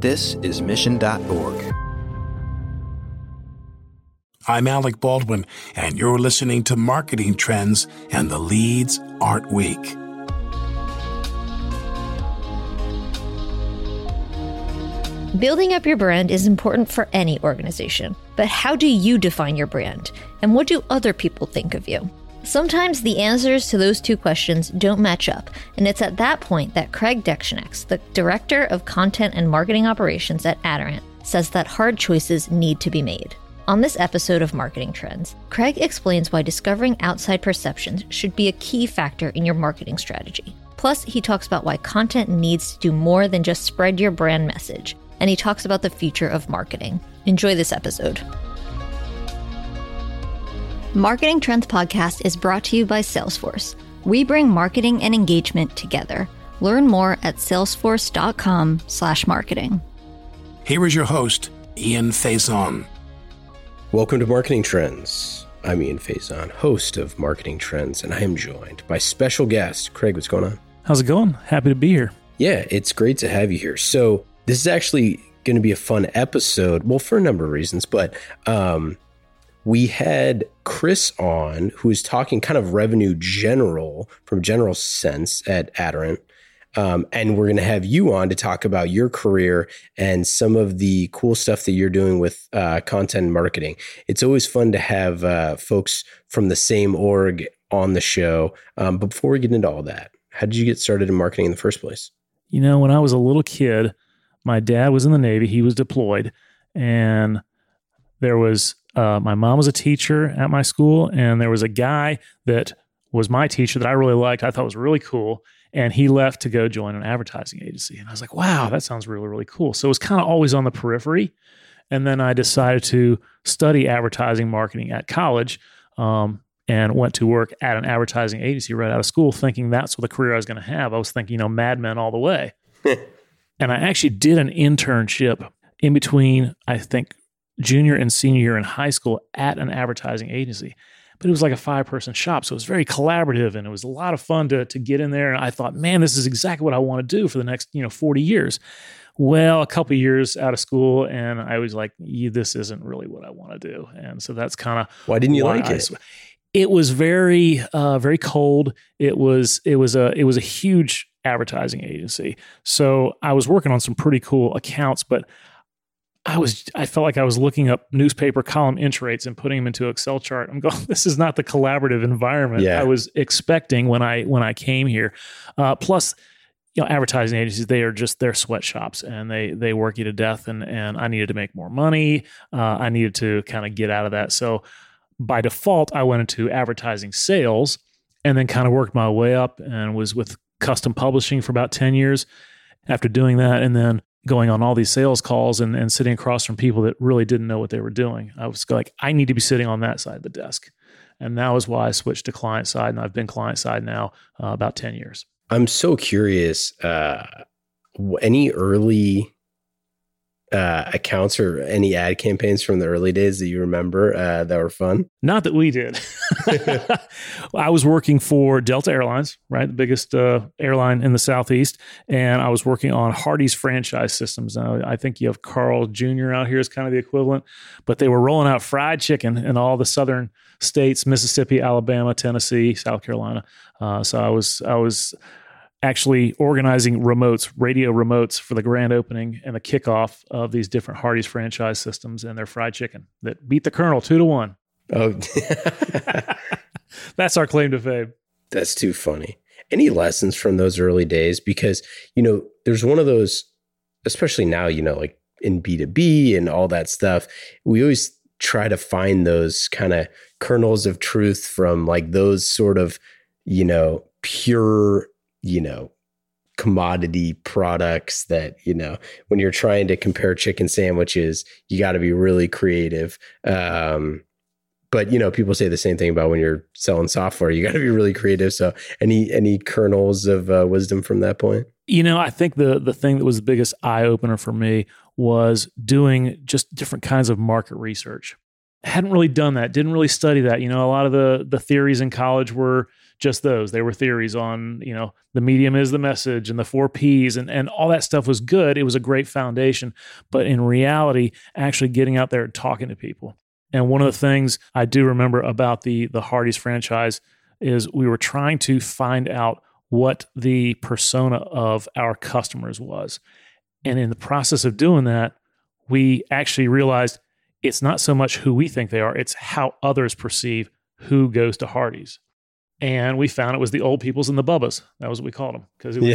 This is Mission.org. I'm Alec Baldwin, and you're listening to Marketing Trends and the Leads Aren't Weak. Building up your brand is important for any organization, but how do you define your brand? And what do other people think of you? Sometimes the answers to those two questions don't match up, and it's at that point that Craig Dekshneks, the Director of Content and Marketing Operations at Aderant, says that hard choices need to be made. On this episode of Marketing Trends, Craig explains why discovering outside perceptions should be a key factor in your marketing strategy. Plus, he talks about why content needs to do more than just spread your brand message, and he talks about the future of marketing. Enjoy this episode. Marketing Trends Podcast is brought to you by Salesforce. We bring marketing and engagement together. Learn more at salesforce.com/marketing. Here is your host, Ian Faison. Welcome to Marketing Trends. I'm Ian Faison, host of Marketing Trends, and I am joined by special guest, Craig. What's going on? How's it going? Happy to be here. Yeah, it's great to have you here. So this is actually going to be a fun episode, well, for a number of reasons, but we had Chris on, who is talking kind of revenue general from General Sense at Aderant. And we're going to have you on to talk about your career and some of the cool stuff that you're doing with content and marketing. It's always fun to have folks from the same org on the show. But before we get into all that, how did you get started in marketing in the first place? You know, when I was a little kid, my dad was in the Navy. He was deployed. And there was, my mom was a teacher at my school. And there was a guy that was my teacher that I really liked. I thought was really cool. And he left to go join an advertising agency. And I was like, wow, that sounds really, really cool. So it was kind of always on the periphery. And then I decided to study advertising marketing at college and went to work at an advertising agency right out of school, thinking that's what the career I was going to have. I was thinking, you know, Mad Men all the way. And I actually did an internship in between, I think, junior and senior year in high school at an advertising agency. But it was like a 5-person shop. So it was very collaborative and it was a lot of fun to get in there. And I thought, man, this is exactly what I want to do for the next, 40 years. Well, a couple of years out of school. And I was like, this isn't really what I want to do. And so that's kind of... Why didn't you like it? It was very, very cold. It was a huge advertising agency. So I was working on some pretty cool accounts, but I felt like I was looking up newspaper column inch rates and putting them into an Excel chart. I'm going, this is not the collaborative environment I was expecting when I came here. Plus, advertising agencies, they are just their sweatshops and they work you to death. And I needed to make more money. I needed to kind of get out of that. So by default, I went into advertising sales and then kind of worked my way up and was with custom publishing for about 10 years after doing that. And then going on all these sales calls and sitting across from people that really didn't know what they were doing. I was like, I need to be sitting on that side of the desk. And that was why I switched to client side. And I've been client side now about 10 years. I'm so curious, any early accounts or any ad campaigns from the early days that you remember that were fun? Not that we did. I was working for Delta Airlines, right? The biggest airline in the Southeast. And I was working on Hardee's franchise systems. I think you have Carl Jr. out here is kind of the equivalent, but they were rolling out fried chicken in all the southern states, Mississippi, Alabama, Tennessee, South Carolina. So I was actually organizing remotes, radio remotes for the grand opening and the kickoff of these different Hardee's franchise systems and their fried chicken that beat the Colonel 2-1. Oh, that's our claim to fame. That's too funny. Any lessons from those early days? Because, there's one of those, especially now, like in B2B and all that stuff, we always try to find those kind of kernels of truth from like those sort of, pure commodity products that, when you're trying to compare chicken sandwiches, you got to be really creative. But, people say the same thing about when you're selling software, you got to be really creative. So any kernels of wisdom from that point? I think the thing that was the biggest eye opener for me was doing just different kinds of market research. Hadn't really done that. Didn't really study that. A lot of the theories in college were just those. They were theories on, you know, the medium is the message and the 4 Ps and all that stuff was good. It was a great foundation, but in reality, actually getting out there and talking to people. And one of the things I do remember about the Hardee's franchise is we were trying to find out what the persona of our customers was. And in the process of doing that, we actually realized it's not so much who we think they are, it's how others perceive who goes to Hardee's. And we found it was the old peoples and the Bubbas. That was what we called them. Because it was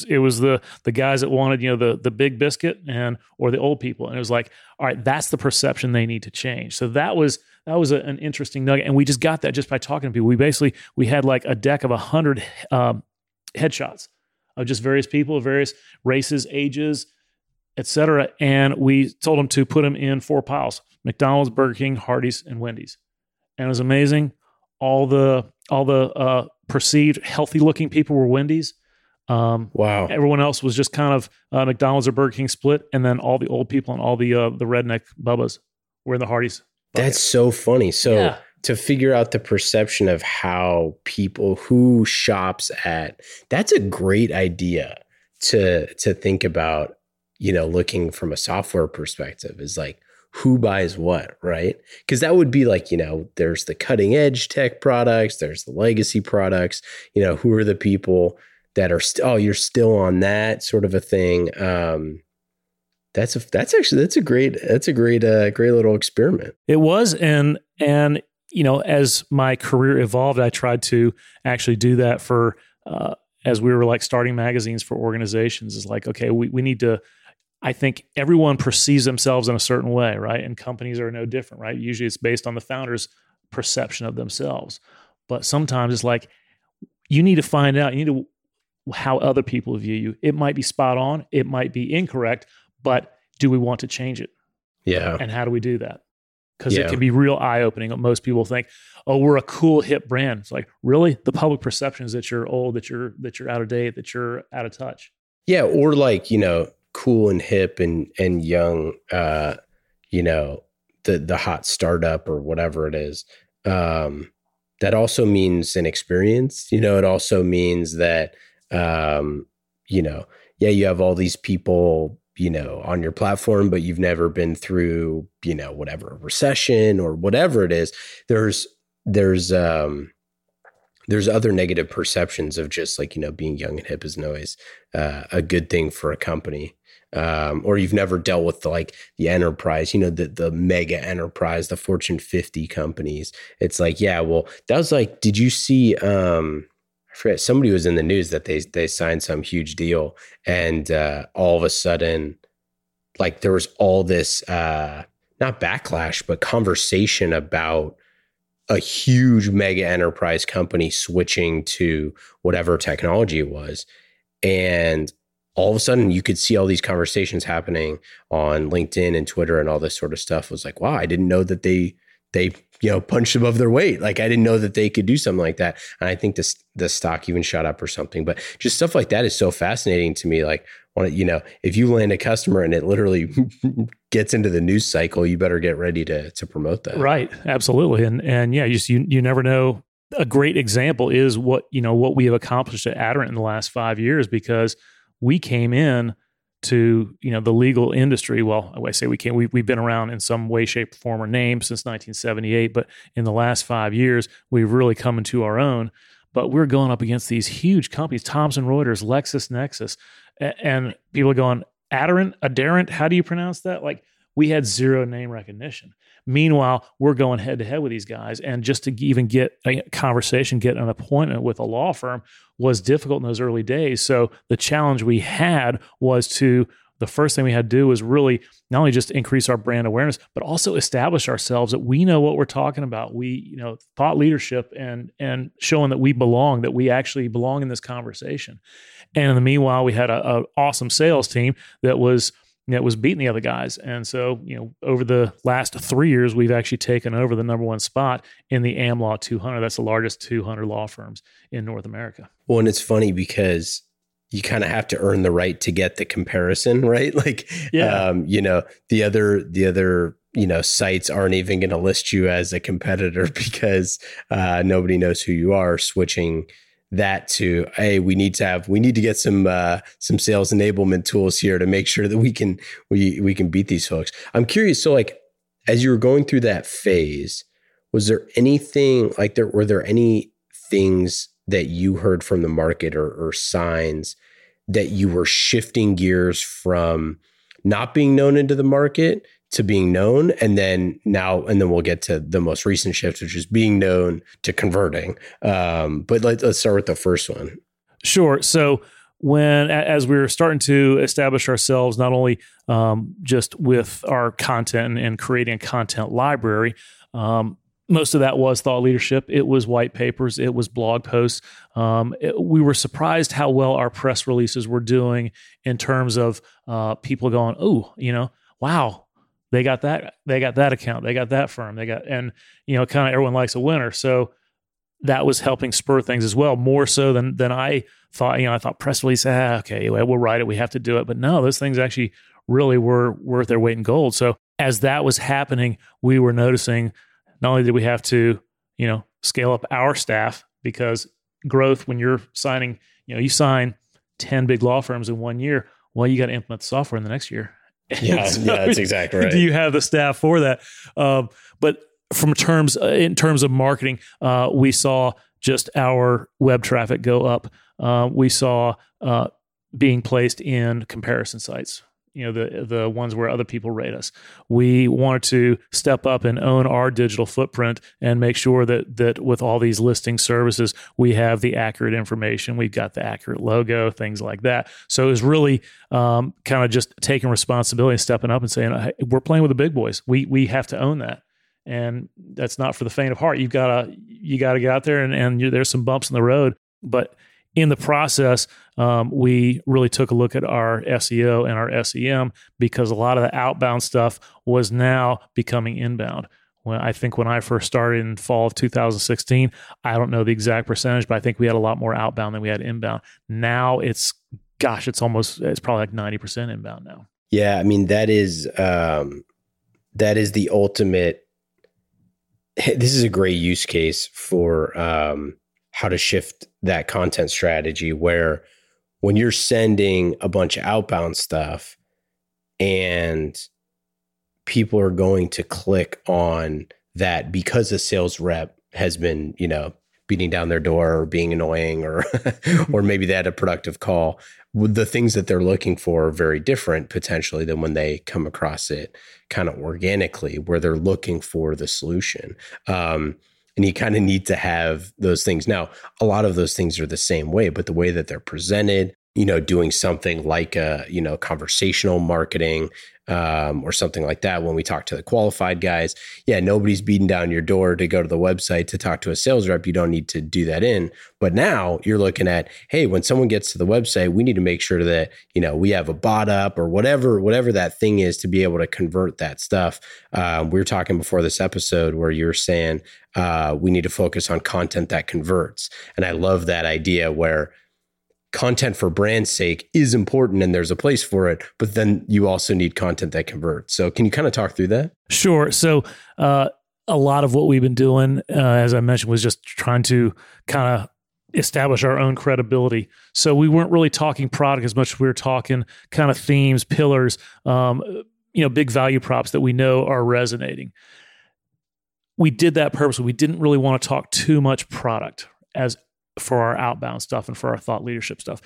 just, it was the guys that wanted, you know, the big biscuit and or the old people. And it was like, all right, that's the perception they need to change. So that was an interesting nugget. And we just got that just by talking to people. We had like a deck of 100 headshots of just various people, various races, ages, et cetera. And we told them to put them in 4 piles: McDonald's, Burger King, Hardee's, and Wendy's. And it was amazing. All the perceived healthy looking people were Wendy's. Wow. Everyone else was just kind of McDonald's or Burger King split. And then all the old people and all the redneck Bubbas were in the Hardee's. That's so funny. So to figure out the perception of how people who shops at, that's a great idea to think about, you know, looking from a software perspective is like, who buys what, right? Because that would be like, you know, there's the cutting edge tech products, there's the legacy products, you know, who are the people that are still, oh, you're still on that sort of a thing. That's a great little experiment. It was. And, you know, as my career evolved, I tried to actually do that for, as we were like starting magazines for organizations, is like, okay, we need to, I think everyone perceives themselves in a certain way, right? And companies are no different, right? Usually it's based on the founder's perception of themselves. But sometimes it's like, you need to find out, you need to how other people view you. It might be spot on, it might be incorrect, but do we want to change it? Yeah. And how do we do that? Because it can be real eye-opening. Most people think, oh, we're a cool, hip brand. It's like, really? The public perception is that you're old, that you're out of date, that you're out of touch. Yeah, or like, you know, cool and hip and young, you know, the hot startup or whatever it is. That also means an experience. You know, it also means that, you know, yeah, you have all these people, you know, on your platform, but you've never been through, you know, whatever, a recession or whatever it is. There's other negative perceptions of just like, you know, being young and hip is always a good thing for a company. Or you've never dealt with the enterprise, you know, the mega enterprise, the Fortune 50 companies. It's like, yeah, well, that was like, did you see, I forget, somebody was in the news that they signed some huge deal and all of a sudden, like there was all this, not backlash, but conversation about a huge mega enterprise company switching to whatever technology it was. And all of a sudden you could see all these conversations happening on LinkedIn and Twitter and all this sort of stuff. It was like, wow, I didn't know that they, you know, punched above their weight. Like I didn't know that they could do something like that. And I think the stock even shot up or something, but just stuff like that is so fascinating to me. Like, you know, if you land a customer and it literally gets into the news cycle, you better get ready to promote that. Right. Absolutely. And yeah, you never know. A great example is what we have accomplished at Aderant in the last 5 years, because we came in to, you know, the legal industry. Well, I say we came, we've been around in some way, shape, form, or name since 1978, but in the last 5 years, we've really come into our own. But we're going up against these huge companies, Thomson Reuters, LexisNexis, and people are going, Aderant, how do you pronounce that? Like, we had zero name recognition. Meanwhile, we're going head to head with these guys. And just to even get a conversation, get an appointment with a law firm was difficult in those early days. So the challenge we had was the first thing we had to do was really not only just increase our brand awareness, but also establish ourselves that we know what we're talking about. We, you know, thought leadership and showing that we belong, that we actually belong in this conversation. And in the meanwhile, we had an awesome sales team that was beating the other guys. And so, you know, over the last 3 years, we've actually taken over the number one spot in the AmLaw 200. That's the largest 200 law firms in North America. Well, and it's funny because you kind of have to earn the right to get the comparison, right? Like, you know, the other you know, sites aren't even going to list you as a competitor because nobody knows who you are. Switching that to, hey, we need to get some sales enablement tools here to make sure that we can beat these folks. I'm curious. So, like, as you were going through that phase, were there any things that you heard from the market or signs that you were shifting gears from not being known into the market to being known? And then we'll get to the most recent shift, which is being known to converting. But let's start with the first one. Sure. So as we were starting to establish ourselves, not only just with our content and creating a content library, most of that was thought leadership. It was white papers. It was blog posts. We were surprised how well our press releases were doing in terms of people going, "Oh, you know, wow, they got that. They got that account. They got that firm. They got," and you know, kind of everyone likes a winner. So that was helping spur things as well, more so than I thought. You know, I thought press release, okay, we'll write it. We have to do it. But no, those things actually really were worth their weight in gold. So as that was happening, we were noticing. Not only did we have to, you know, scale up our staff, because growth, when you're signing, you know, you sign 10 big law firms in 1 year, well, you got to implement the software in the next year. Yeah, so, yeah, that's exactly right. Do you have the staff for that? But in terms of marketing, we saw just our web traffic go up. We saw being placed in comparison sites. You know, the ones where other people rate us. We wanted to step up and own our digital footprint and make sure that with all these listing services, we have the accurate information, we've got the accurate logo, things like that. So it was really kind of just taking responsibility and stepping up and saying, hey, we're playing with the big boys. We have to own that. And that's not for the faint of heart. You gotta get out there and there's some bumps in the road. But in the process, we really took a look at our SEO and our SEM, because a lot of the outbound stuff was now becoming inbound. I think when I first started in fall of 2016, I don't know the exact percentage, but I think we had a lot more outbound than we had inbound. Now it's probably like 90% inbound now. Yeah, I mean, that is the ultimate. This is a great use case for how to shift that content strategy, where when you're sending a bunch of outbound stuff and people are going to click on that because a sales rep has been, you know, beating down their door or being annoying or maybe they had a productive call, the things that they're looking for are very different potentially than when they come across it kind of organically, where they're looking for the solution. And you kind of need to have those things. Now, a lot of those things are the same way, but the way that they're presented, you know, doing something like conversational marketing or something like that. When we talk to the qualified guys, yeah, nobody's beating down your door to go to the website to talk to a sales rep. You don't need to do that in. But now you're looking at, hey, when someone gets to the website, we need to make sure that, you know, we have a bot up or whatever that thing is to be able to convert that stuff. We were talking before this episode where you were saying we need to focus on content that converts. And I love that idea where content for brand's sake is important and there's a place for it, but then you also need content that converts. So can you kind of talk through that? Sure. So a lot of what we've been doing, as I mentioned, was just trying to kind of establish our own credibility. So we weren't really talking product as much as we were talking kind of themes, pillars, big value props that we know are resonating. We did that purposely. We didn't really want to talk too much product as for our outbound stuff and for our thought leadership stuff.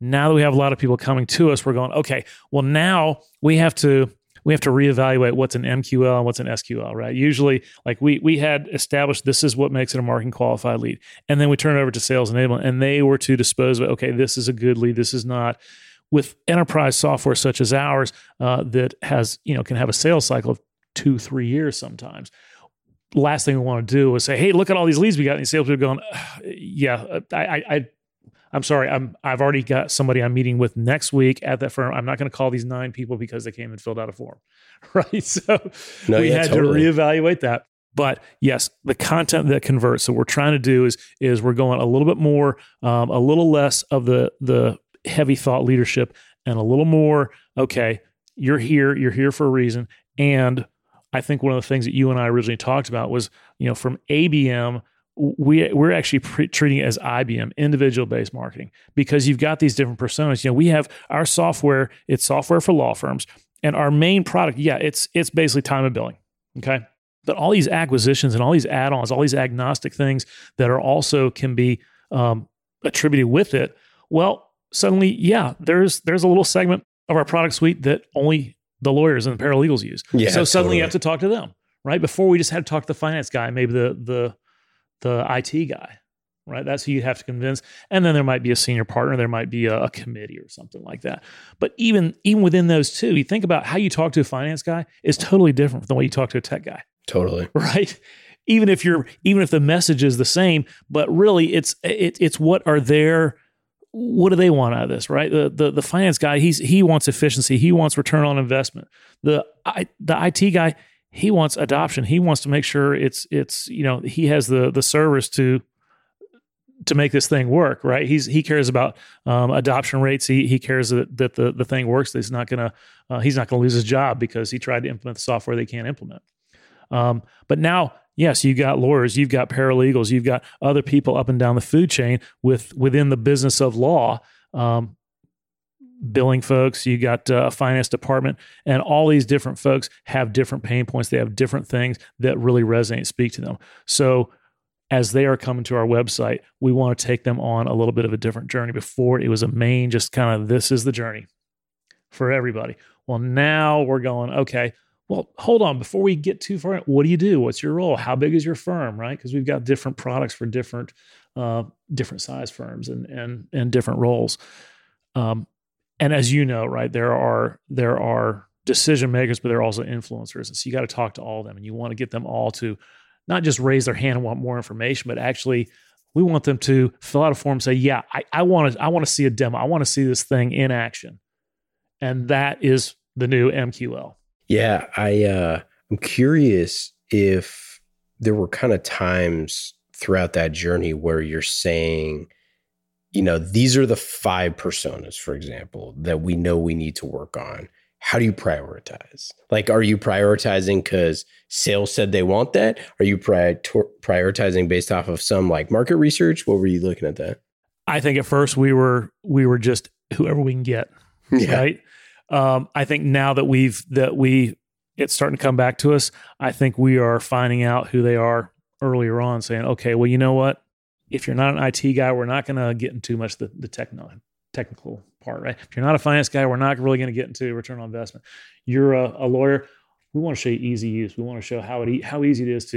Now that we have a lot of people coming to us, we're going, okay, well, now we have to reevaluate what's an MQL and what's an SQL, right? Usually, like we had established this is what makes it a marketing qualified lead. And then we turn it over to sales enablement and they were to dispose of it. Okay, this is a good lead. This is not. With enterprise software such as ours that has, you know, can have a sales cycle of 2-3 years sometimes. Last thing we want to do is say, "Hey, look at all these leads we got." And these salespeople going, "Yeah, I'm sorry, I've already got somebody I'm meeting with next week at that firm. I'm not going to call these 9 people because they came and filled out a form, right?" So we had to reevaluate that. But yes, the content that converts. So what we're trying to do is we're going a little bit more, a little less of the heavy thought leadership, and a little more. Okay, you're here for a reason, and I think one of the things that you and I originally talked about was, you know, from ABM, we're actually treating it as IBM, individual-based marketing, because you've got these different personas. You know, we have our software, it's software for law firms, and our main product, yeah, it's basically time and billing, okay? But all these acquisitions and all these add-ons, all these agnostic things that are also can be attributed with it, well, suddenly, yeah, there's a little segment of our product suite that only the lawyers and the paralegals use. Yeah, so suddenly you have to talk to them, right? Before we just had to talk to the finance guy, maybe the IT guy, right? That's who you have to convince. And then there might be a senior partner, there might be a committee or something like that. But even within those two, you think about how you talk to a finance guy is totally different than the way you talk to a tech guy. Totally. Right? Even if the message is the same, but really it's what do they want out of this, right? The finance guy, he wants efficiency, he wants return on investment. The IT guy, he wants adoption. He wants to make sure it's you know, he has the servers to make this thing work, right? He cares about adoption rates. He cares that the thing works. That he's not gonna lose his job because he tried to implement the software they can't implement. But now, yes, you've got lawyers, you've got paralegals, you've got other people up and down the food chain within the business of law, billing folks, you got a finance department, and all these different folks have different pain points. They have different things that really resonate and speak to them. So as they are coming to our website, we want to take them on a little bit of a different journey. Before it was a main, just kind of, this is the journey for everybody. Well, now we're going, okay, well, hold on, before we get too far, what do you do? What's your role? How big is your firm, right? Because we've got different products for different size firms and different roles. And as you know, right, there are decision makers, but there are also influencers. And so you got to talk to all of them, and you want to get them all to not just raise their hand and want more information, but actually we want them to fill out a form and say, yeah, I want to see a demo. I want to see this thing in action. And that is the new MQL. Yeah, I'm curious if there were kind of times throughout that journey where you're saying, you know, these are the 5 personas, for example, that we know we need to work on. How do you prioritize? Like, are you prioritizing because sales said they want that? Are you prioritizing based off of some like market research? What were you looking at that? I think at first we were just whoever we can get, yeah. Right? I think now that it's starting to come back to us, I think we are finding out who they are earlier on, saying, okay, well, you know what? If you're not an IT guy, we're not going to get into too much the technical part, right? If you're not a finance guy, we're not really going to get into return on investment. You're a lawyer. We want to show you easy use. We want to show how easy it is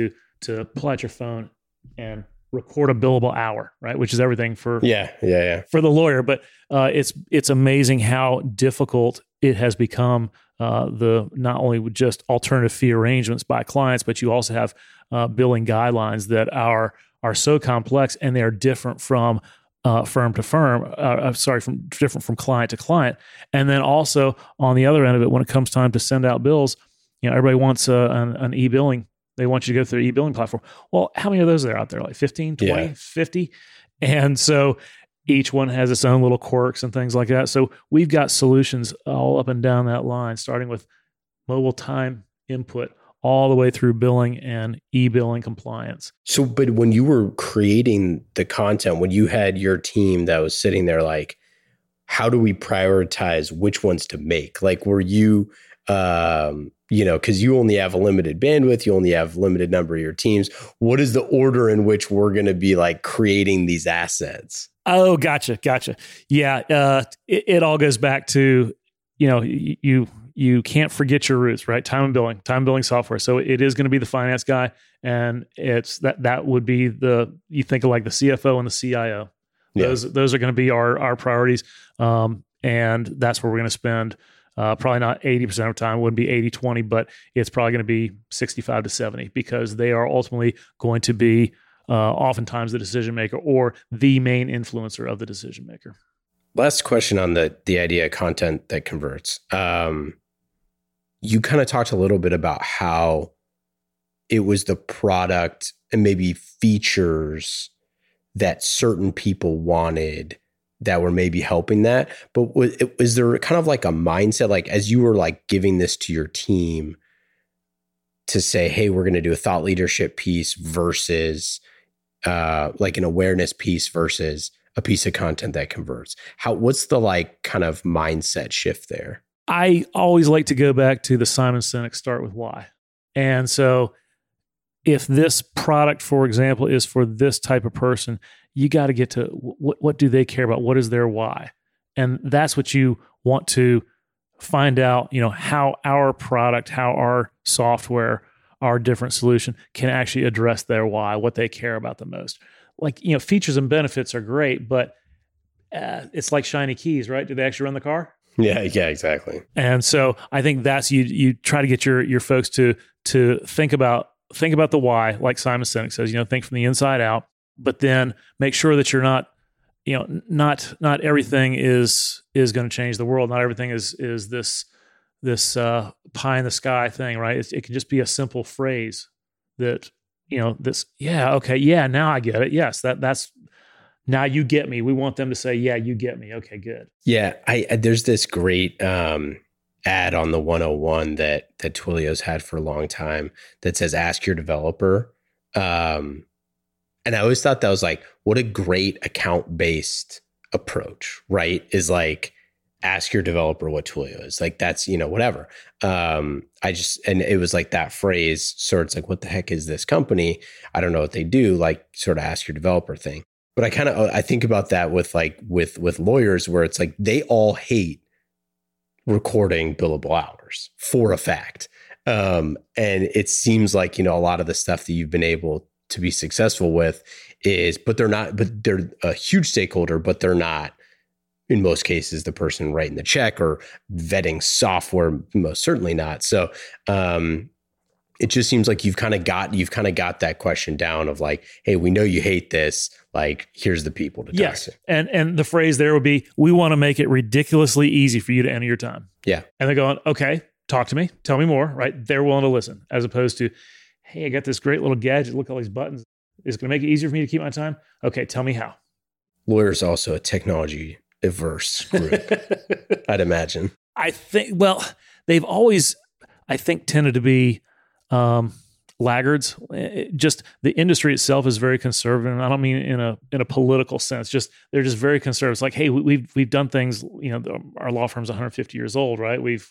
to pull out your phone and record a billable hour, right? Which is everything for the lawyer. But it's amazing how difficult it has become. Not only with just alternative fee arrangements by clients, but you also have billing guidelines that are so complex, and they are different from firm to firm. Different from client to client. And then also on the other end of it, when it comes time to send out bills, you know, everybody wants an e-billing. They want you to go through the e-billing platform. Well, how many of those are out there? Like 15, 20, yeah. 50? And so each one has its own little quirks and things like that. So we've got solutions all up and down that line, starting with mobile time input all the way through billing and e-billing compliance. So, but when you were creating the content, when you had your team that was sitting there, like, how do we prioritize which ones to make? Like, were you... you know, because you only have a limited bandwidth, you only have a limited number of your teams. What is the order in which we're going to be like creating these assets? Oh, gotcha. Yeah, it all goes back to, you know, you can't forget your roots, right? Time and billing software. So it is going to be the finance guy, and it's that would be you think of like the CFO and the CIO. Those are going to be our priorities, and that's where we're going to spend. Probably not 80% of time, wouldn't be 80-20, but it's probably going to be 65-70, because they are ultimately going to be oftentimes the decision maker or the main influencer of the decision maker. Last question on the idea of content that converts. You kind of talked a little bit about how it was the product and maybe features that certain people wanted that were maybe helping that. But was there kind of like a mindset, like as you were like giving this to your team to say, hey, we're going to do a thought leadership piece versus like an awareness piece versus a piece of content that converts? What's the like kind of mindset shift there? I always like to go back to the Simon Sinek start with why. And so if this product, for example, is for this type of person, you got to get to what do they care about? What is their why? And that's what you want to find out, you know, how our product, how our software, our different solution can actually address their why, what they care about the most. Like, you know, features and benefits are great, but it's like shiny keys, right? Do they actually run the car? Yeah, exactly. And so I think that's you try to get your folks to think about the why, like Simon Sinek says, you know, think from the inside out, but then make sure that you're not, you know, not everything is going to change the world. Not everything is this pie in the sky thing, right? It can just be a simple phrase that, you know, this, yeah, okay, yeah, now I get it. Yes, that's now you get me. We want them to say, yeah, you get me. Okay, good. Yeah, there's this great ad on the 101 that Twilio's had for a long time that says, ask your developer. And I always thought that was like, what a great account-based approach, right? Is like, ask your developer what Twilio is. Like that's, you know, whatever. And it was like that phrase, sort of like, what the heck is this company? I don't know what they do, like sort of ask your developer thing. But I think about that with like, with lawyers where it's like, they all hate recording billable hours for a fact. And it seems like, you know, a lot of the stuff that you've been able to be successful with is, but they're a huge stakeholder, but they're not, in most cases, the person writing the check or vetting software, most certainly not. So it just seems like you've kind of got that question down of like, hey, we know you hate this. Like, here's the people to talk to. And the phrase there would be, we want to make it ridiculously easy for you to enter your time. Yeah. And they're going, okay, talk to me, tell me more, right? They're willing to listen, as opposed to, hey, I got this great little gadget. Look at all these buttons. It's going to make it easier for me to keep my time. Okay, tell me how. Lawyers also a technology averse group, I'd imagine. I think, well, they've always, I think, tended to be laggards. Just the industry itself is very conservative. And I don't mean in a political sense, just, they're just very conservative. It's like, hey, we've done things, you know, our law firm's 150 years old, right? We've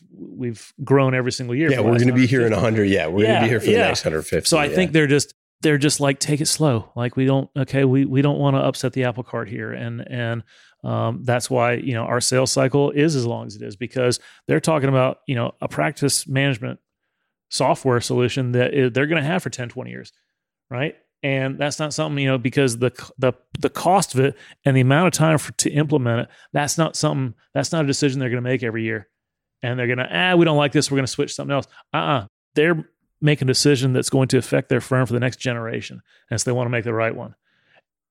grown every single year. Yeah. We're going to be here in 100. Yeah. We're going to be here for the next 150. So I think they're just like, take it slow. Like we don't want to upset the apple cart here. And that's why, you know, our sales cycle is as long as it is, because they're talking about, you know, a practice management software solution that they're going to have for 10, 20 years. Right. And that's not something, you know, because the cost of it and the amount of time to implement it, that's not a decision they're going to make every year. And they're going to, we don't like this. We're going to switch something else. They're making a decision that's going to affect their firm for the next generation. And so they want to make the right one.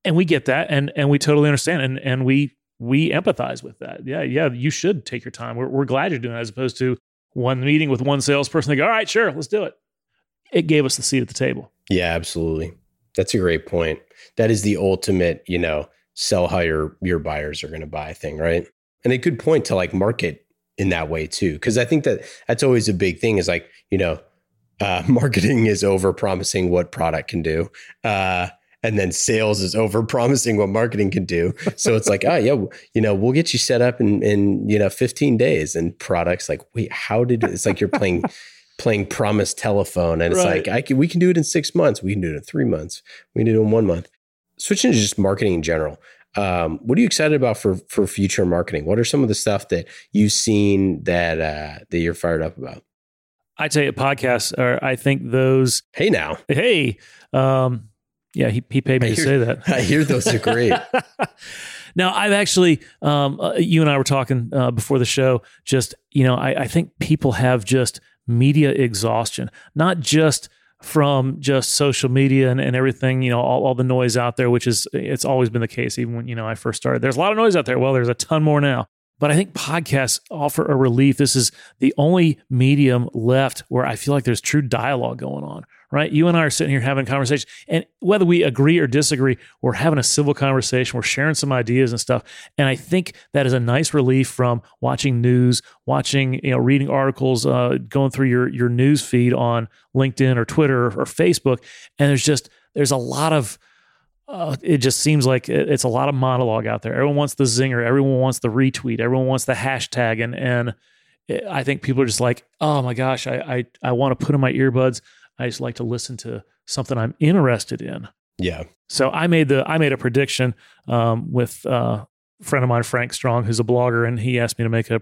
And we get that. And we totally understand. And we empathize with that. Yeah, you should take your time. We're glad you're doing it, as opposed to one meeting with one salesperson. They go, all right, sure, let's do it. It gave us the seat at the table. Yeah, absolutely. That's a great point. That is the ultimate, you know, sell how your buyers are going to buy thing, right? And it could point to like market in that way too. Because I think that's always a big thing is like, you know, marketing is over-promising what product can do. And then sales is over promising what marketing can do. So it's like, oh yeah, you know, we'll get you set up in you know, 15 days. And products like, wait, how did it's like you're playing promise telephone, and it's right. Like we can do it in 6 months, we can do it in 3 months, we can do it in 1 month. Switching to just marketing in general, what are you excited about for future marketing? What are some of the stuff that you've seen that you're fired up about? I tell you, podcasts are. I think those. Hey now, hey. Yeah, he paid me to say that. I hear those are great. Now, I've actually, you and I were talking before the show, just, you know, I think people have just media exhaustion, not just from just social media and everything, you know, all the noise out there, which is, it's always been the case, even when, you know, I first started. There's a lot of noise out there. Well, there's a ton more now. But I think podcasts offer a relief. This is the only medium left where I feel like there's true dialogue going on, right? You and I are sitting here having a conversation, and whether we agree or disagree, we're having a civil conversation, we're sharing some ideas and stuff. And I think that is a nice relief from watching news, watching, you know, reading articles, going through your news feed on LinkedIn or Twitter or Facebook. And there's a lot of, it just seems like it's a lot of monologue out there. Everyone wants the zinger. Everyone wants the retweet. Everyone wants the hashtag. And I think people are just like, oh my gosh, I want to put in my earbuds. I just like to listen to something I'm interested in. Yeah. So I made a prediction with a friend of mine, Frank Strong, who's a blogger, and he asked me to make a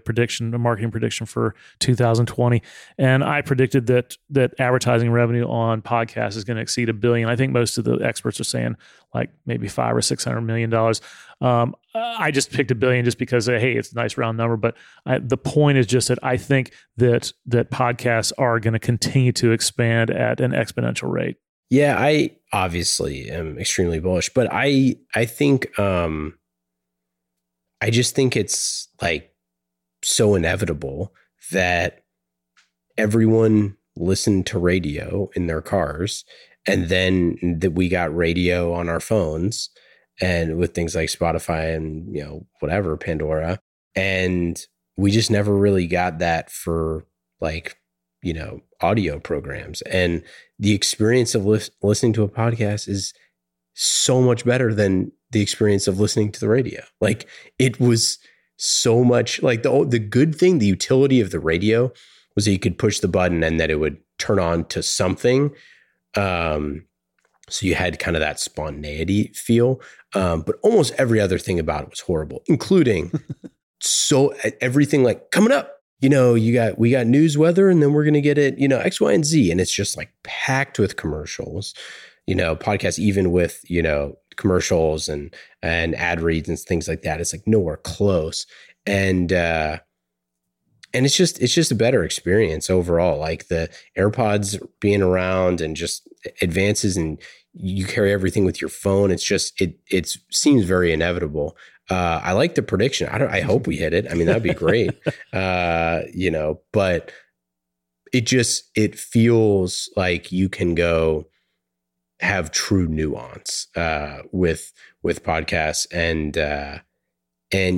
marketing prediction for 2020. And I predicted that advertising revenue on podcasts is going to exceed $1 billion. I think most of the experts are saying like maybe $500 or $600 million. I just picked $1 billion just because, hey, it's a nice round number. But the point is just that I think that podcasts are going to continue to expand at an exponential rate. Yeah, I obviously am extremely bullish, but I think. I just think it's like so inevitable that everyone listened to radio in their cars, and then that we got radio on our phones and with things like Spotify and, you know, whatever, Pandora. And we just never really got that for like, you know, audio programs. And the experience of listening to a podcast is so much better than the experience of listening to the radio. Like, it was so much like the good thing, the utility of the radio was that you could push the button and that it would turn on to something. So you had kind of that spontaneity feel. But almost every other thing about it was horrible, including so everything like coming up, you know, we got news, weather, and then we're going to get it, you know, X, Y, and Z. And it's just like packed with commercials. You know, podcasts, even with, you know, commercials and ad reads and things like that, it's like nowhere close. And it's just a better experience overall. Like the AirPods being around and just advances, and you carry everything with your phone. It's just, it seems very inevitable. I like the prediction. I hope we hit it. I mean, that'd be great. You know, but it feels like you can go have true nuance with podcasts, and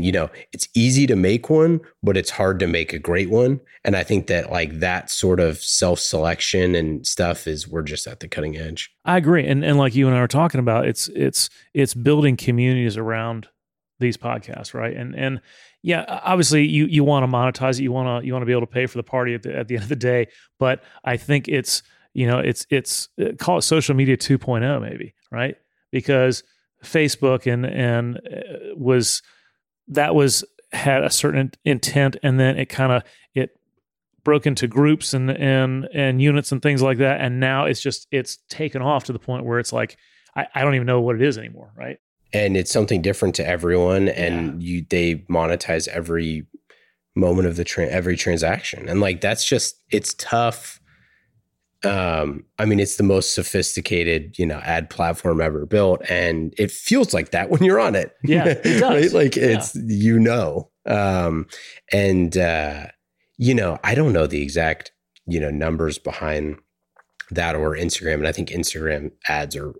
you know, it's easy to make one, but it's hard to make a great one. And I think that like that sort of self-selection and stuff is, we're just at the cutting edge. I agree, and like you and I were talking about, it's building communities around these podcasts, right? And yeah, obviously you want to monetize it, you want to be able to pay for the party at the end of the day, but I think it's, you know, it's call it social media 2.0 maybe, right? Because Facebook had a certain intent, and then it broke into groups and units and things like that, and now it's taken off to the point where it's like I don't even know what it is anymore, right? And it's something different to everyone, and yeah. They monetize every moment of the every transaction, and like that's just, it's tough. I mean, it's the most sophisticated, you know, ad platform ever built, and it feels like that when you're on it. Yeah, it does. Right? Like it's, you know, you know, I don't know the exact, you know, numbers behind that or Instagram, and I think Instagram ads are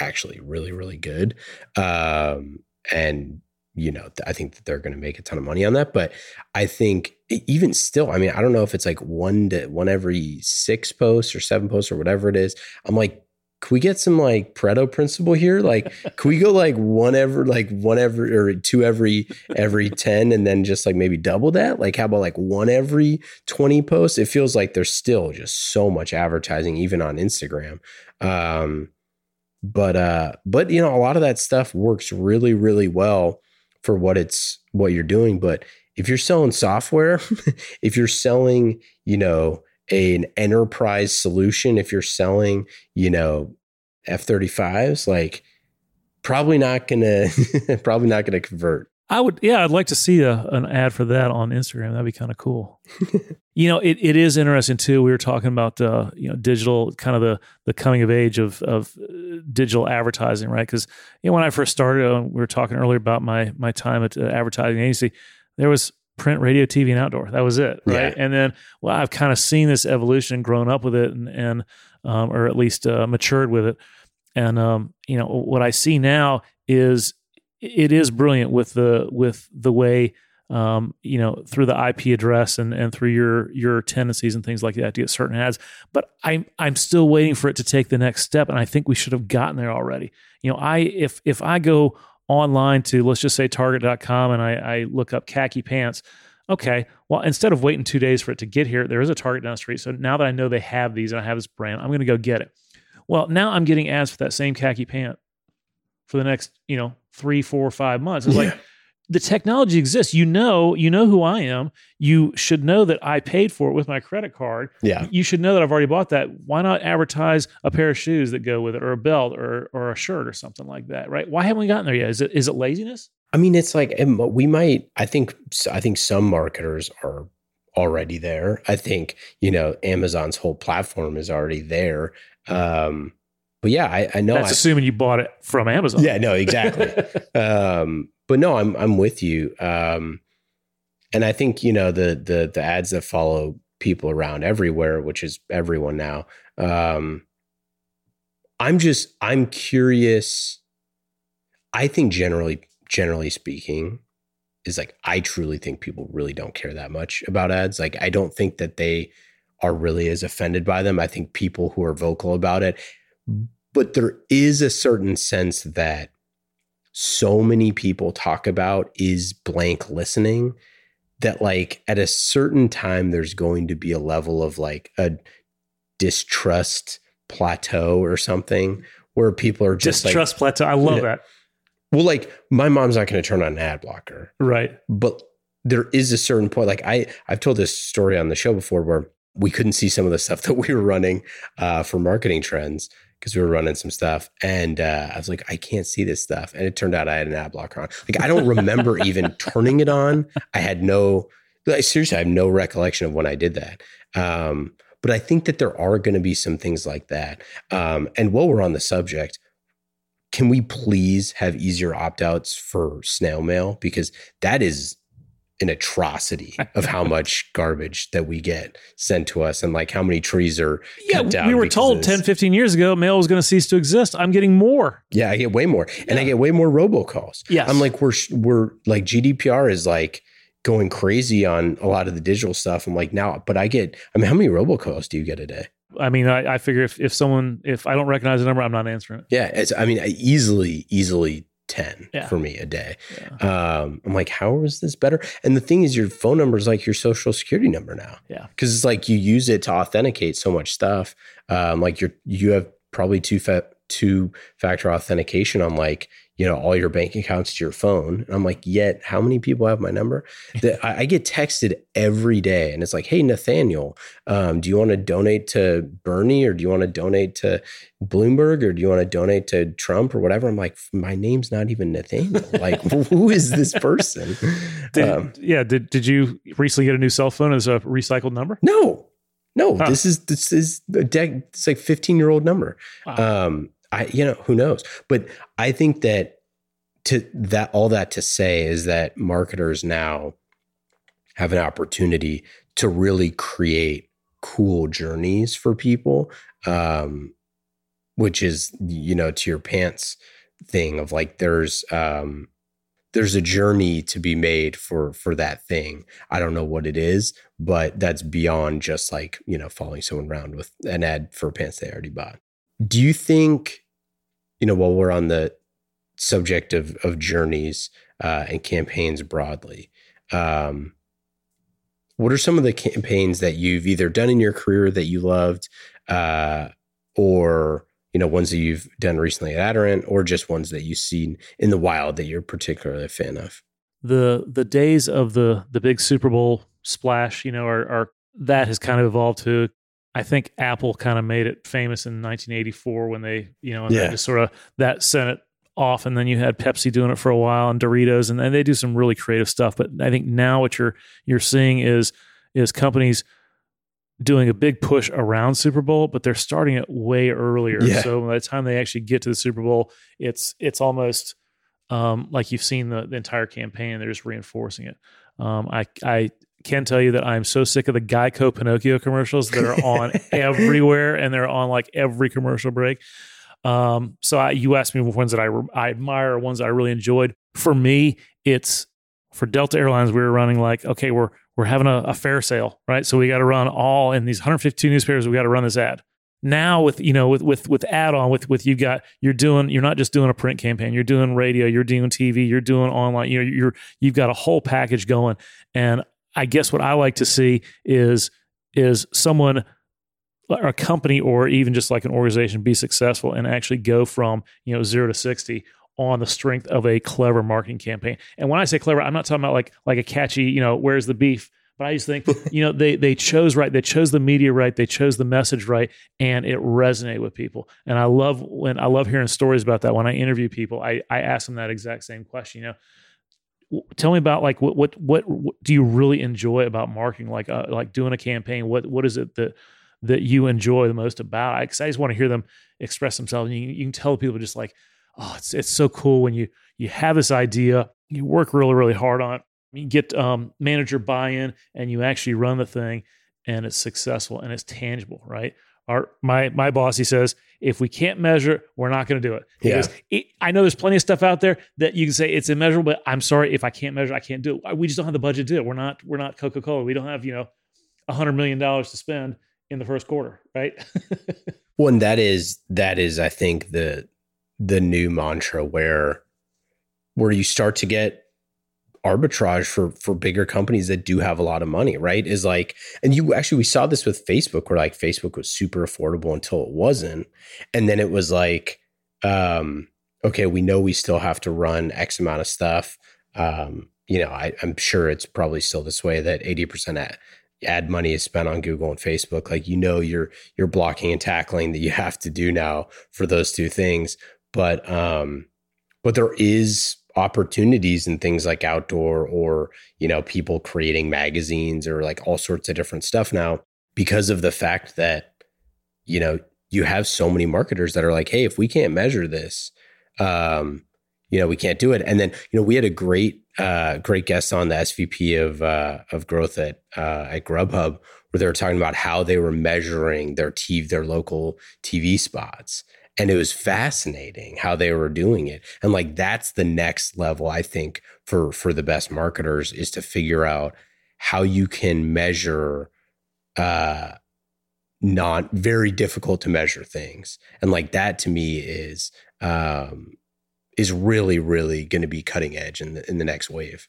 actually really, really good. And you know, I think that they're going to make a ton of money on that, but I think even still, I mean, I don't know if it's like one every 6 posts or 7 posts or whatever it is. I'm like, can we get some like Pareto principle here? Like, can we go like one every or 2 every 10, and then just like maybe double that? Like, how about like 1 every 20 posts? It feels like there's still just so much advertising, even on Instagram. But you know, a lot of that stuff works really, really well for what you're doing. But if you're selling software, if you're selling, you know, an enterprise solution, if you're selling, you know, F-35s, like probably not gonna convert. I'd like to see an ad for that on Instagram. That'd be kind of cool. You know, it is interesting too. We were talking about you know, digital, kind of the coming of age of digital advertising, right? Because, you know, when I first started, we were talking earlier about my time at advertising agency. there was print, radio, TV, and outdoor. That was it, right? Yeah. And then, well, I've kind of seen this evolution, grown up with it, and or at least matured with it. And you know, what I see now is it is brilliant with the way you know, through the IP address and through your tendencies and things like that to get certain ads. But I'm still waiting for it to take the next step, and I think we should have gotten there already. You know, if I go online to, let's just say, Target.com and I look up khaki pants. Okay, well, instead of waiting 2 days for it to get here, there is a Target down the street. So now that I know they have these and I have this brand, I'm going to go get it. Well, now I'm getting ads for that same khaki pant for the next, you know, 3, 4, 5 months. It's like the technology exists. You know who I am. You should know that I paid for it with my credit card. Yeah. You should know that I've already bought that. Why not advertise a pair of shoes that go with it, or a belt, or a shirt, or something like that, right? Why haven't we gotten there yet? Is it laziness? I mean, it's like I think some marketers are already there. I think, you know, Amazon's whole platform is already there. But yeah, I know. That's assuming you bought it from Amazon. Yeah, no, exactly. But no, I'm with you. And I think, you know, the ads that follow people around everywhere, which is everyone now. I'm curious. I think generally speaking, is like, I truly think people really don't care that much about ads. Like, I don't think that they are really as offended by them. I think people who are vocal about it, but there is a certain sense that so many people talk about is blank listening, that like at a certain time, there's going to be a level of like a distrust plateau or something where people are just distrust like, plateau. I love that. Well, like my mom's not going to turn on an ad blocker. Right. But there is a certain point. Like I've told this story on the show before where we couldn't see some of the stuff that we were running for Marketing Trends because we were running some stuff. And I was like, I can't see this stuff. And it turned out I had an ad blocker on. Like, I don't remember even turning it on. I have no recollection of when I did that. But I think that there are going to be some things like that. And while we're on the subject, can we please have easier opt-outs for snail mail? Because that is an atrocity of how much garbage that we get sent to us, and like how many trees are cut down. We were told 10, 15 years ago, mail was going to cease to exist. I'm getting more. Yeah, I get way more. Yeah. And I get way more robocalls. Yes. I'm like, we're like, GDPR is like going crazy on a lot of the digital stuff. I'm like, now, but I mean, how many robocalls do you get a day? I mean, I figure if I don't recognize the number, I'm not answering it. Yeah. Easily 10 for me a day. Yeah. I'm like, how is this better? And the thing is, your phone number is like your social security number now. Yeah. Because it's like you use it to authenticate so much stuff. Like you have probably two-factor authentication on like, you know, all your bank accounts to your phone. And I'm like, yet how many people have my number? That I get texted every day. And it's like, hey, Nathaniel, do you want to donate to Bernie, or do you want to donate to Bloomberg, or do you want to donate to Trump or whatever? I'm like, my name's not even Nathaniel. Like, who is this person? Did you recently get a new cell phone as a recycled number? No, huh. This is it's like 15-year-old number. Wow. You know, who knows? But I think that all that to say is that marketers now have an opportunity to really create cool journeys for people, which is, you know, to your pants thing of like, there's a journey to be made for that thing. I don't know what it is, but that's beyond just like, you know, following someone around with an ad for pants they already bought. Do you think, you know, while we're on the subject of journeys and campaigns broadly, what are some of the campaigns that you've either done in your career that you loved, or, you know, ones that you've done recently at Aderant, or just ones that you've seen in the wild that you're particularly a fan of? The days of the big Super Bowl splash, you know, are that has kind of evolved to, I think Apple kind of made it famous in 1984 when they, you know, and they just sort of that sent it off. And then you had Pepsi doing it for a while, and Doritos, and they do some really creative stuff. But I think now what you're seeing is companies doing a big push around Super Bowl, but they're starting it way earlier. Yeah. So by the time they actually get to the Super Bowl, it's almost like you've seen the entire campaign. They're just reinforcing it. I can tell you that I'm so sick of the Geico Pinocchio commercials that are on everywhere, and they're on like every commercial break. So you asked me ones that I admire, ones that I really enjoyed. For me, it's for Delta Airlines. We were running like, okay, we're having a fare sale, right? So we got to run all in these 152 newspapers. We got to run this ad. Now with add-on with you're not just doing a print campaign, you're doing radio, you're doing TV, you're doing online, you've got a whole package going. And I guess what I like to see is someone or a company or even just like an organization be successful and actually go from 0 to 60 on the strength of a clever marketing campaign. And when I say clever, I'm not talking about like a catchy, where's the beef? But I just think, they chose right. They chose the media right. They chose the message right, and it resonated with people. And I love hearing stories about that. When I interview people, I ask them that exact same question. Tell me about like what do you really enjoy about marketing? Like doing a campaign. What is it that you enjoy the most about? Because I just want to hear them express themselves. And you can tell people just like, oh, it's so cool when you have this idea, you work really really hard on it. You get manager buy-in, and you actually run the thing, and it's successful and it's tangible, right? My boss, he says, if we can't measure it, we're not going to do it. Because I know there's plenty of stuff out there that you can say it's immeasurable, but I'm sorry, if I can't measure, I can't do it. We just don't have the budget to do it. We're not Coca-Cola. We don't have $100 million to spend in the first quarter, right? Well, and that is I think the new mantra where you start to get arbitrage for bigger companies that do have a lot of money, right? Is like, and we saw this with Facebook, where like Facebook was super affordable until it wasn't. And then it was like, okay, we know we still have to run X amount of stuff. I'm sure it's probably still this way, that 80% ad money is spent on Google and Facebook. Like, you're blocking and tackling that you have to do now for those two things. But there is opportunities in things like outdoor or, people creating magazines or like all sorts of different stuff now, because of the fact that, you have so many marketers that are like, hey, if we can't measure this, we can't do it. And then, we had a great guest on, the SVP of growth at Grubhub, where they were talking about how they were measuring their local TV spots. And it was fascinating how they were doing it. And like, that's the next level, I think, for the best marketers, is to figure out how you can measure not very difficult to measure things. And like, that to me is really, really going to be cutting edge in the next wave.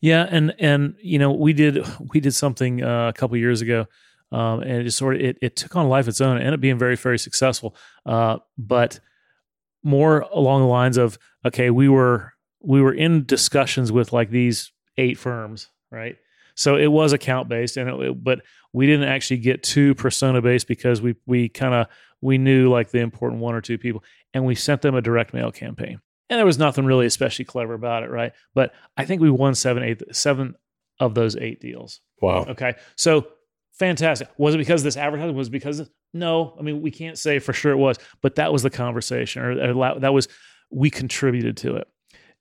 Yeah. And we did something a couple of years ago. And it just sort of, it took on life its own. It ended up being very, very successful. But more along the lines of, okay, we were in discussions with like these 8 firms, right? So it was account based, and but we didn't actually get too persona based, because we knew like the important 1 or 2 people, and we sent them a direct mail campaign, and there was nothing really especially clever about it, right? But I think we won 7 of those 8 deals. Wow. Okay, so. Fantastic. Was it because of this advertising? Was it because of this? No, I mean, we can't say for sure it was, but that was the conversation, or that was, we contributed to it.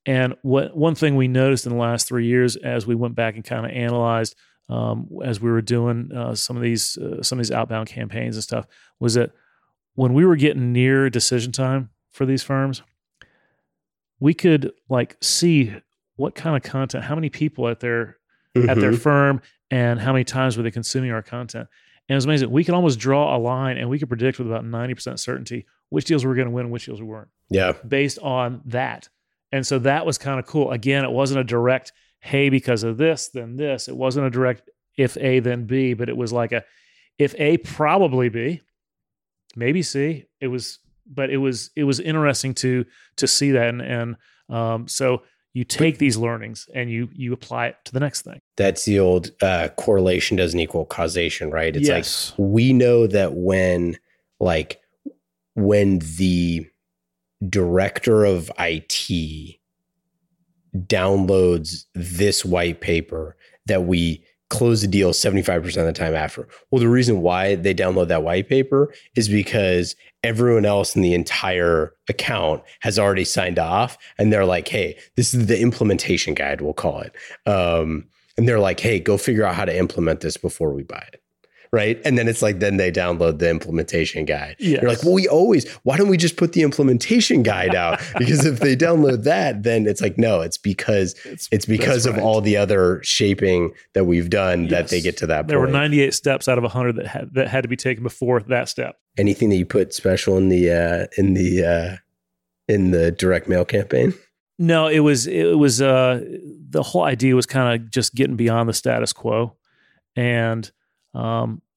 And one thing we noticed in the last 3 years, as we went back and kind of analyzed, as we were doing some of these outbound campaigns and stuff, was that when we were getting near decision time for these firms, we could like see what kind of content, how many people at their firm, and how many times were they consuming our content. And it was amazing. We could almost draw a line, and we could predict with about 90% certainty which deals we were going to win and which deals we weren't. Yeah. Based on that. And so that was kind of cool. Again, it wasn't a direct, hey, because of this, then this. It wasn't a direct, if A, then B, but it was like a, if A, probably B, maybe C. It was interesting to see that. And so you take these learnings and you apply it to the next thing. That's the old correlation doesn't equal causation, right? It's yes. Like, we know that when the director of IT downloads this white paper, that we close the deal 75% of the time after. Well, the reason why they download that white paper is because everyone else in the entire account has already signed off, and they're like, hey, this is the implementation guide, we'll call it. And they're like, hey, go figure out how to implement this before we buy it. Right. And then it's like, then they download the implementation guide. Yes. You're like, well, why don't we just put the implementation guide out? Because if they download that, then it's like, no, it's because of all the other shaping that we've done that they get to that point. There were 98 steps out of 100 that had to be taken before that step. Anything that you put special in the direct mail campaign? No, it was the whole idea was kind of just getting beyond the status quo. And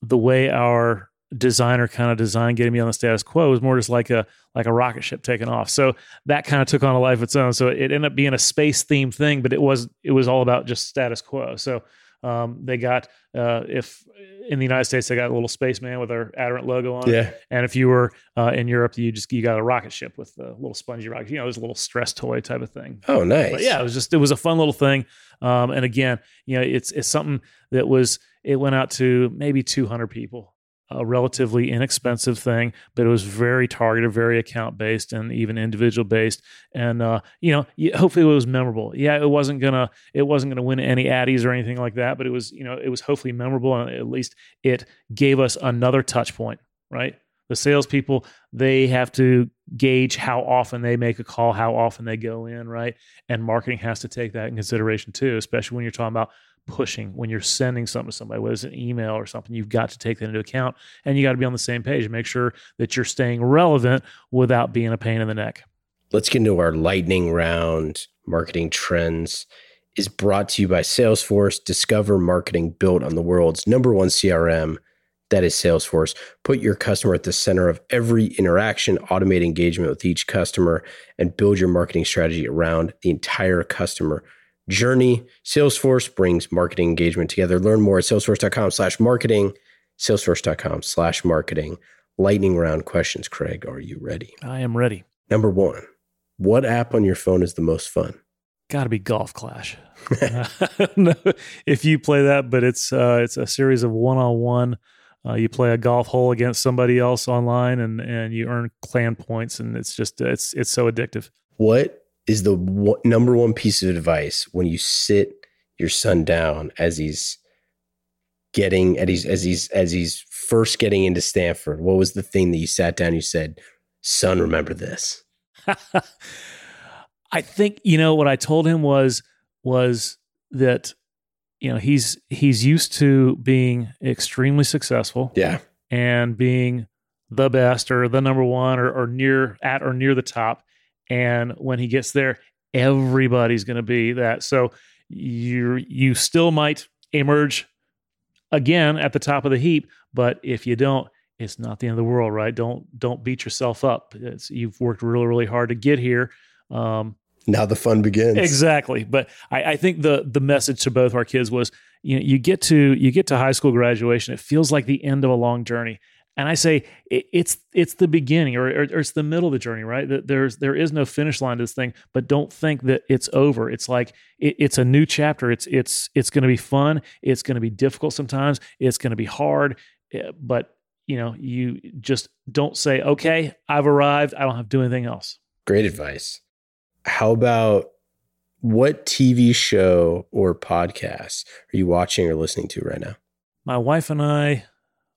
the way our designer kind of designed getting me on the status quo was more just like a rocket ship taking off. So that kind of took on a life of its own. So it ended up being a space themed thing, but it was all about just status quo. So they got, if in the United States, they got a little spaceman with our Aderant logo on it. And if you were in Europe, you got a rocket ship with a little spongy rocket, it was a little stress toy type of thing. Oh, nice. But yeah, it was a fun little thing. And again, it's something that it went out to maybe 200 people, a relatively inexpensive thing, but it was very targeted, very account-based and even individual-based. And, hopefully it was memorable. Yeah, it wasn't going to win any Addies or anything like that, but it was hopefully memorable. And at least it gave us another touch point, right? The salespeople, they have to gauge how often they make a call, how often they go in, right? And marketing has to take that in consideration too, especially when you're talking about pushing, when you're sending something to somebody, whether it's an email or something. You've got to take that into account, and you got to be on the same page and make sure that you're staying relevant without being a pain in the neck. Let's get into our lightning round. Marketing Trends is brought to you by Salesforce. Discover marketing built on the world's #1 CRM. That is Salesforce. Put your customer at the center of every interaction, automate engagement with each customer, and build your marketing strategy around the entire customer journey. Salesforce brings marketing engagement together. Learn more at salesforce.com/marketing, salesforce.com/marketing. Lightning round questions, Craig. Are you ready? I am ready. #1, what app on your phone is the most fun? Got to be Golf Clash. I don't know if you play that, but it's a series of one-on-one. You play a golf hole against somebody else online, and you earn clan points, and it's just it's so addictive. What is the #1 piece of advice when you sit your son down as he's first getting into Stanford? What was the thing that you sat down and you said, son, remember this? I think, what I told him was that, he's used to being extremely successful, and being the best or the #1 or near the top. And when he gets there, everybody's going to be that. So you still might emerge again at the top of the heap, but if you don't, it's not the end of the world, right? Don't beat yourself up. You've worked really, really hard to get here. Now the fun begins. Exactly. But I think the message to both our kids was, you get to high school graduation, it feels like the end of a long journey. And I say it's the beginning or it's the middle of the journey, right? There is no finish line to this thing, but don't think that it's over. It's like it's a new chapter. It's going to be fun. It's going to be difficult sometimes. It's going to be hard, but you just don't say, okay, I've arrived. I don't have to do anything else. Great advice. How about what TV show or podcast are you watching or listening to right now? My wife and I,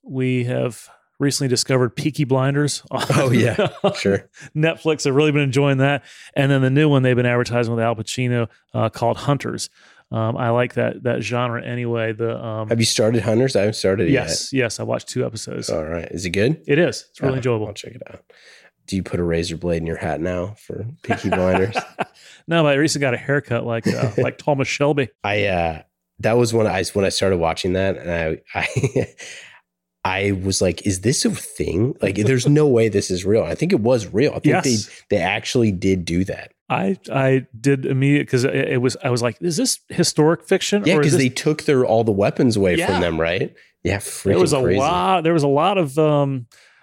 we have recently discovered Peaky Blinders. Oh yeah, sure. Netflix. I've really been enjoying that. And then the new one they've been advertising with Al Pacino called Hunters. I like that genre anyway. Have you started Hunters? I haven't started it yet. Yes. I watched 2 episodes. All right. Is it good? It is. It's really enjoyable. I'll check it out. Do you put a razor blade in your hat now for Peaky Blinders? No, but I recently got a haircut like Thomas Shelby. That was when I started watching that, and I was like, is this a thing? Like, there's no way this is real. I think it was real. I think they actually did do that. I did immediately, because I was like, is this historic fiction? Yeah, because they took all the weapons away from them, right? Yeah, freaking crazy. There was a lot of,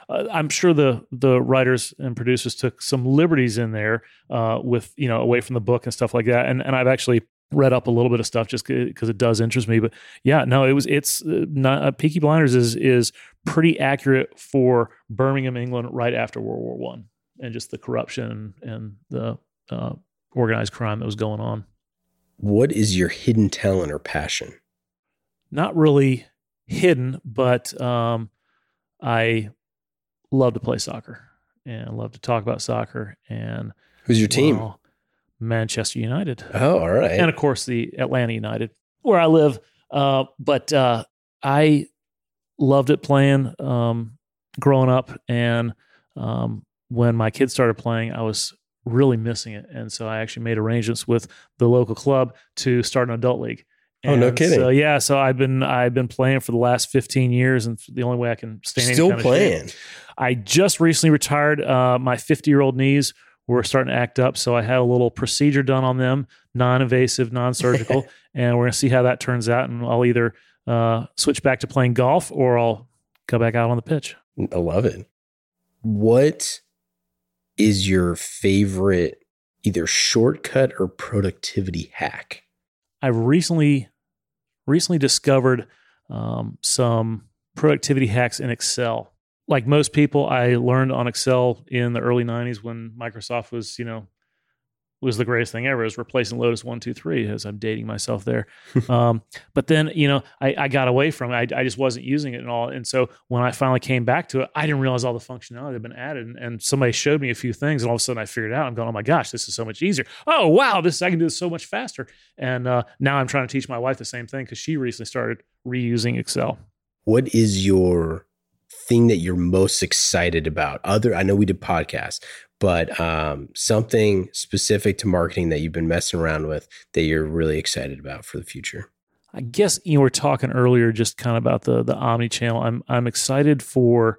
I'm sure the writers and producers took some liberties in there with, away from the book and stuff like that. And I've actually read up a little bit of stuff just because it does interest me, but Peaky Blinders is pretty accurate for Birmingham, England, right after World War I, and just the corruption and the organized crime that was going on. what is your hidden talent or passion? Not really hidden, but I love to play soccer and I love to talk about soccer. And who's your team? Well, Manchester United. Oh, all right. And of course, the Atlanta United, where I live. But I loved it playing growing up. And when my kids started playing, I was really missing it. And so I actually made arrangements with the local club to start an adult league. And oh, no kidding. So yeah, so I've been playing for the last 15 years, and the only way I can stay in still playing. I just recently retired. My 50-year-old knees were starting to act up, so I had a little procedure done on them, non-invasive, non-surgical, and we're going to see how that turns out, and I'll either switch back to playing golf or I'll go back out on the pitch. I love it. What is your favorite either shortcut or productivity hack? I recently discovered some productivity hacks in Excel. Like most people, I learned on Excel in the early 90s when Microsoft was, was the greatest thing ever. It was replacing Lotus 1, 2, 3, as I'm dating myself there. But then, I got away from it. I just wasn't using it at all. And so when I finally came back to it, I didn't realize all the functionality had been added. And somebody showed me a few things, and all of a sudden I figured it out. I'm going, oh my gosh, this is so much easier. Oh, wow, I can do this so much faster. And now I'm trying to teach my wife the same thing because she recently started reusing Excel. What is your thing that you're most excited about? I know we did podcasts, but something specific to marketing that you've been messing around with that you're really excited about for the future. I guess you were talking earlier just kind of about the omni-channel. I'm excited for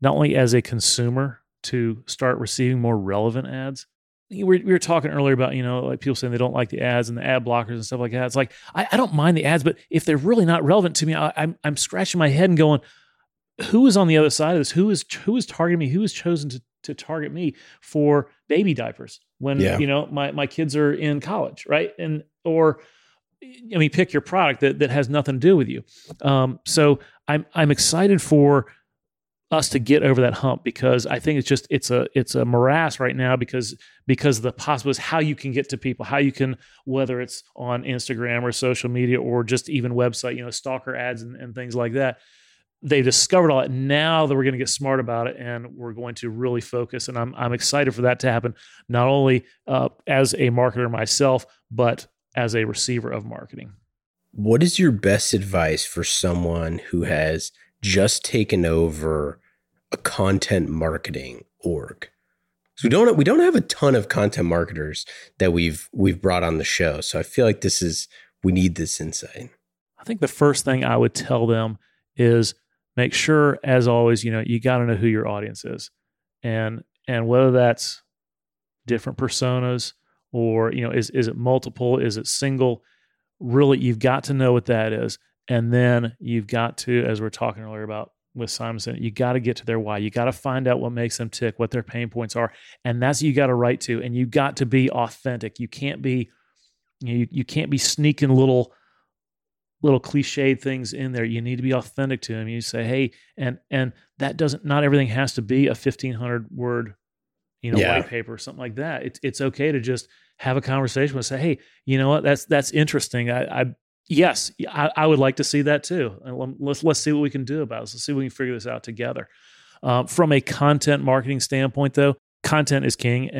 not only as a consumer to start receiving more relevant ads. We were talking earlier about, like people saying they don't like the ads and the ad blockers and stuff like that. It's like, I don't mind the ads, but if they're really not relevant to me, I'm scratching my head and going, who is on the other side of this? Who is targeting me? Who has chosen to target me for baby diapers when, my kids are in college, right? And, pick your product that has nothing to do with you. So I'm excited for us to get over that hump because I think it's a morass right now because the possibilities, how you can get to people, how you can, whether it's on Instagram or social media or just even website, stalker ads and things like that. They've discovered all that. Now that we're going to get smart about it, and we're going to really focus. And I'm excited for that to happen, not only as a marketer myself, but as a receiver of marketing. What is your best advice for someone who has just taken over a content marketing org? So we don't have a ton of content marketers that we've brought on the show. So I feel like we need this insight. I think the first thing I would tell them is, make sure, as always, you got to know who your audience is, and whether that's different personas or, is it multiple? Is it single? Really, you've got to know what that is. And then you've got to, as we were talking earlier about with Simon Sinek, you got to get to their why. You got to find out what makes them tick, what their pain points are. And that's what you got to write to. And you got to be authentic. You can't be, you can't be sneaking little cliched things in there. You need to be authentic to them. You say, hey, and that doesn't, not everything has to be a 1,500 word, white paper or something like that. It's okay to just have a conversation with, say, hey, you know what? That's interesting. I would like to see that too. And let's see what we can do about it. Let's see if we can figure this out together. From a content marketing standpoint though, content is king.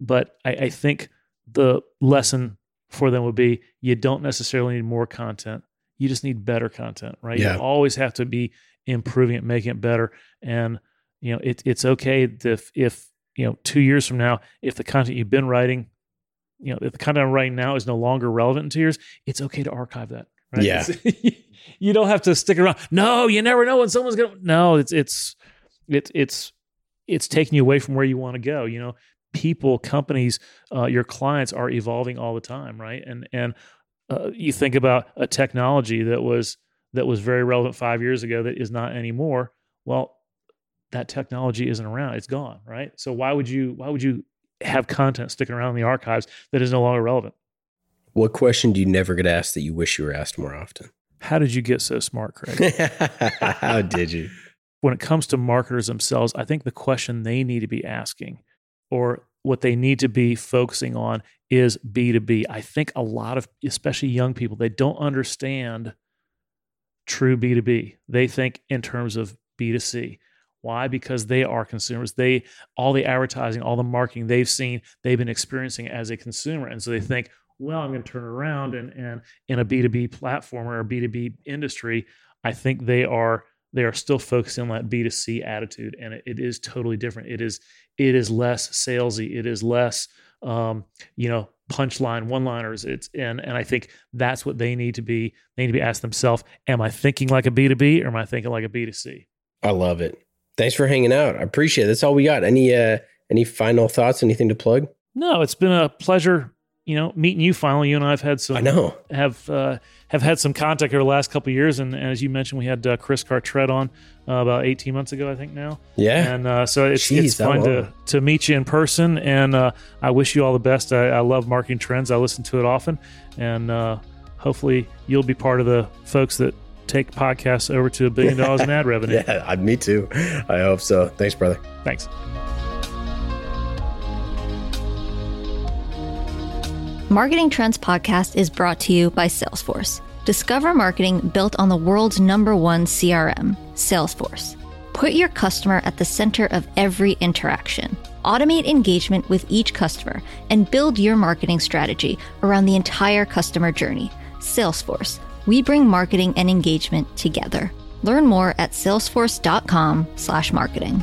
But I think the lesson for them would be, you don't necessarily need more content. You just need better content, right? Yeah. You always have to be improving it, making it better. And, it's okay if 2 years from now, if the content you've been writing, if the content I'm writing now is no longer relevant in 2 years, it's okay to archive that, right? Yeah. You don't have to stick around. No, you never know when someone's going to, no, it's taking you away from where you want to go. People, companies, your clients are evolving all the time, right? And you think about a technology that was very relevant 5 years ago that is not anymore. Well, that technology isn't around; it's gone, right? So why would you have content sticking around in the archives that is no longer relevant? What question do you never get asked that you wish you were asked more often? How did you get so smart, Craig? How did you? When it comes to marketers themselves, I think the question they need to be asking, or what they need to be focusing on, is B2B. I think a lot of, especially young people, they don't understand true B2B. They think in terms of B2C. Why? Because they are consumers. They, all the advertising, all the marketing they've seen, they've been experiencing as a consumer. And so they think, well, I'm going to turn around and in a B2B platform or a B2B industry, I think they are still focusing on that B2C attitude. And it is totally different. It is less salesy. It is less, punchline, one-liners. And I think that's what they need to be. They need to be asked themselves, am I thinking like a B2B or am I thinking like a B2C? I love it. Thanks for hanging out. I appreciate it. That's all we got. Any final thoughts? Anything to plug? No, it's been a pleasure, meeting you finally. You and I have had some. I know. Have had some contact over the last couple of years, and as you mentioned, we had Chris Cartret on about 18 months ago, I think now. Yeah. And so it's fun to meet you in person, and I wish you all the best. I love Marketing Trends. I listen to it often, and hopefully you'll be part of the folks that take podcasts over to $1 billion in ad revenue. Yeah, me too. I hope so. Thanks, brother. Thanks. Marketing Trends Podcast is brought to you by Salesforce. Discover marketing built on the world's #1 CRM, Salesforce. Put your customer at the center of every interaction. Automate engagement with each customer and build your marketing strategy around the entire customer journey. Salesforce. We bring marketing and engagement together. Learn more at salesforce.com/marketing.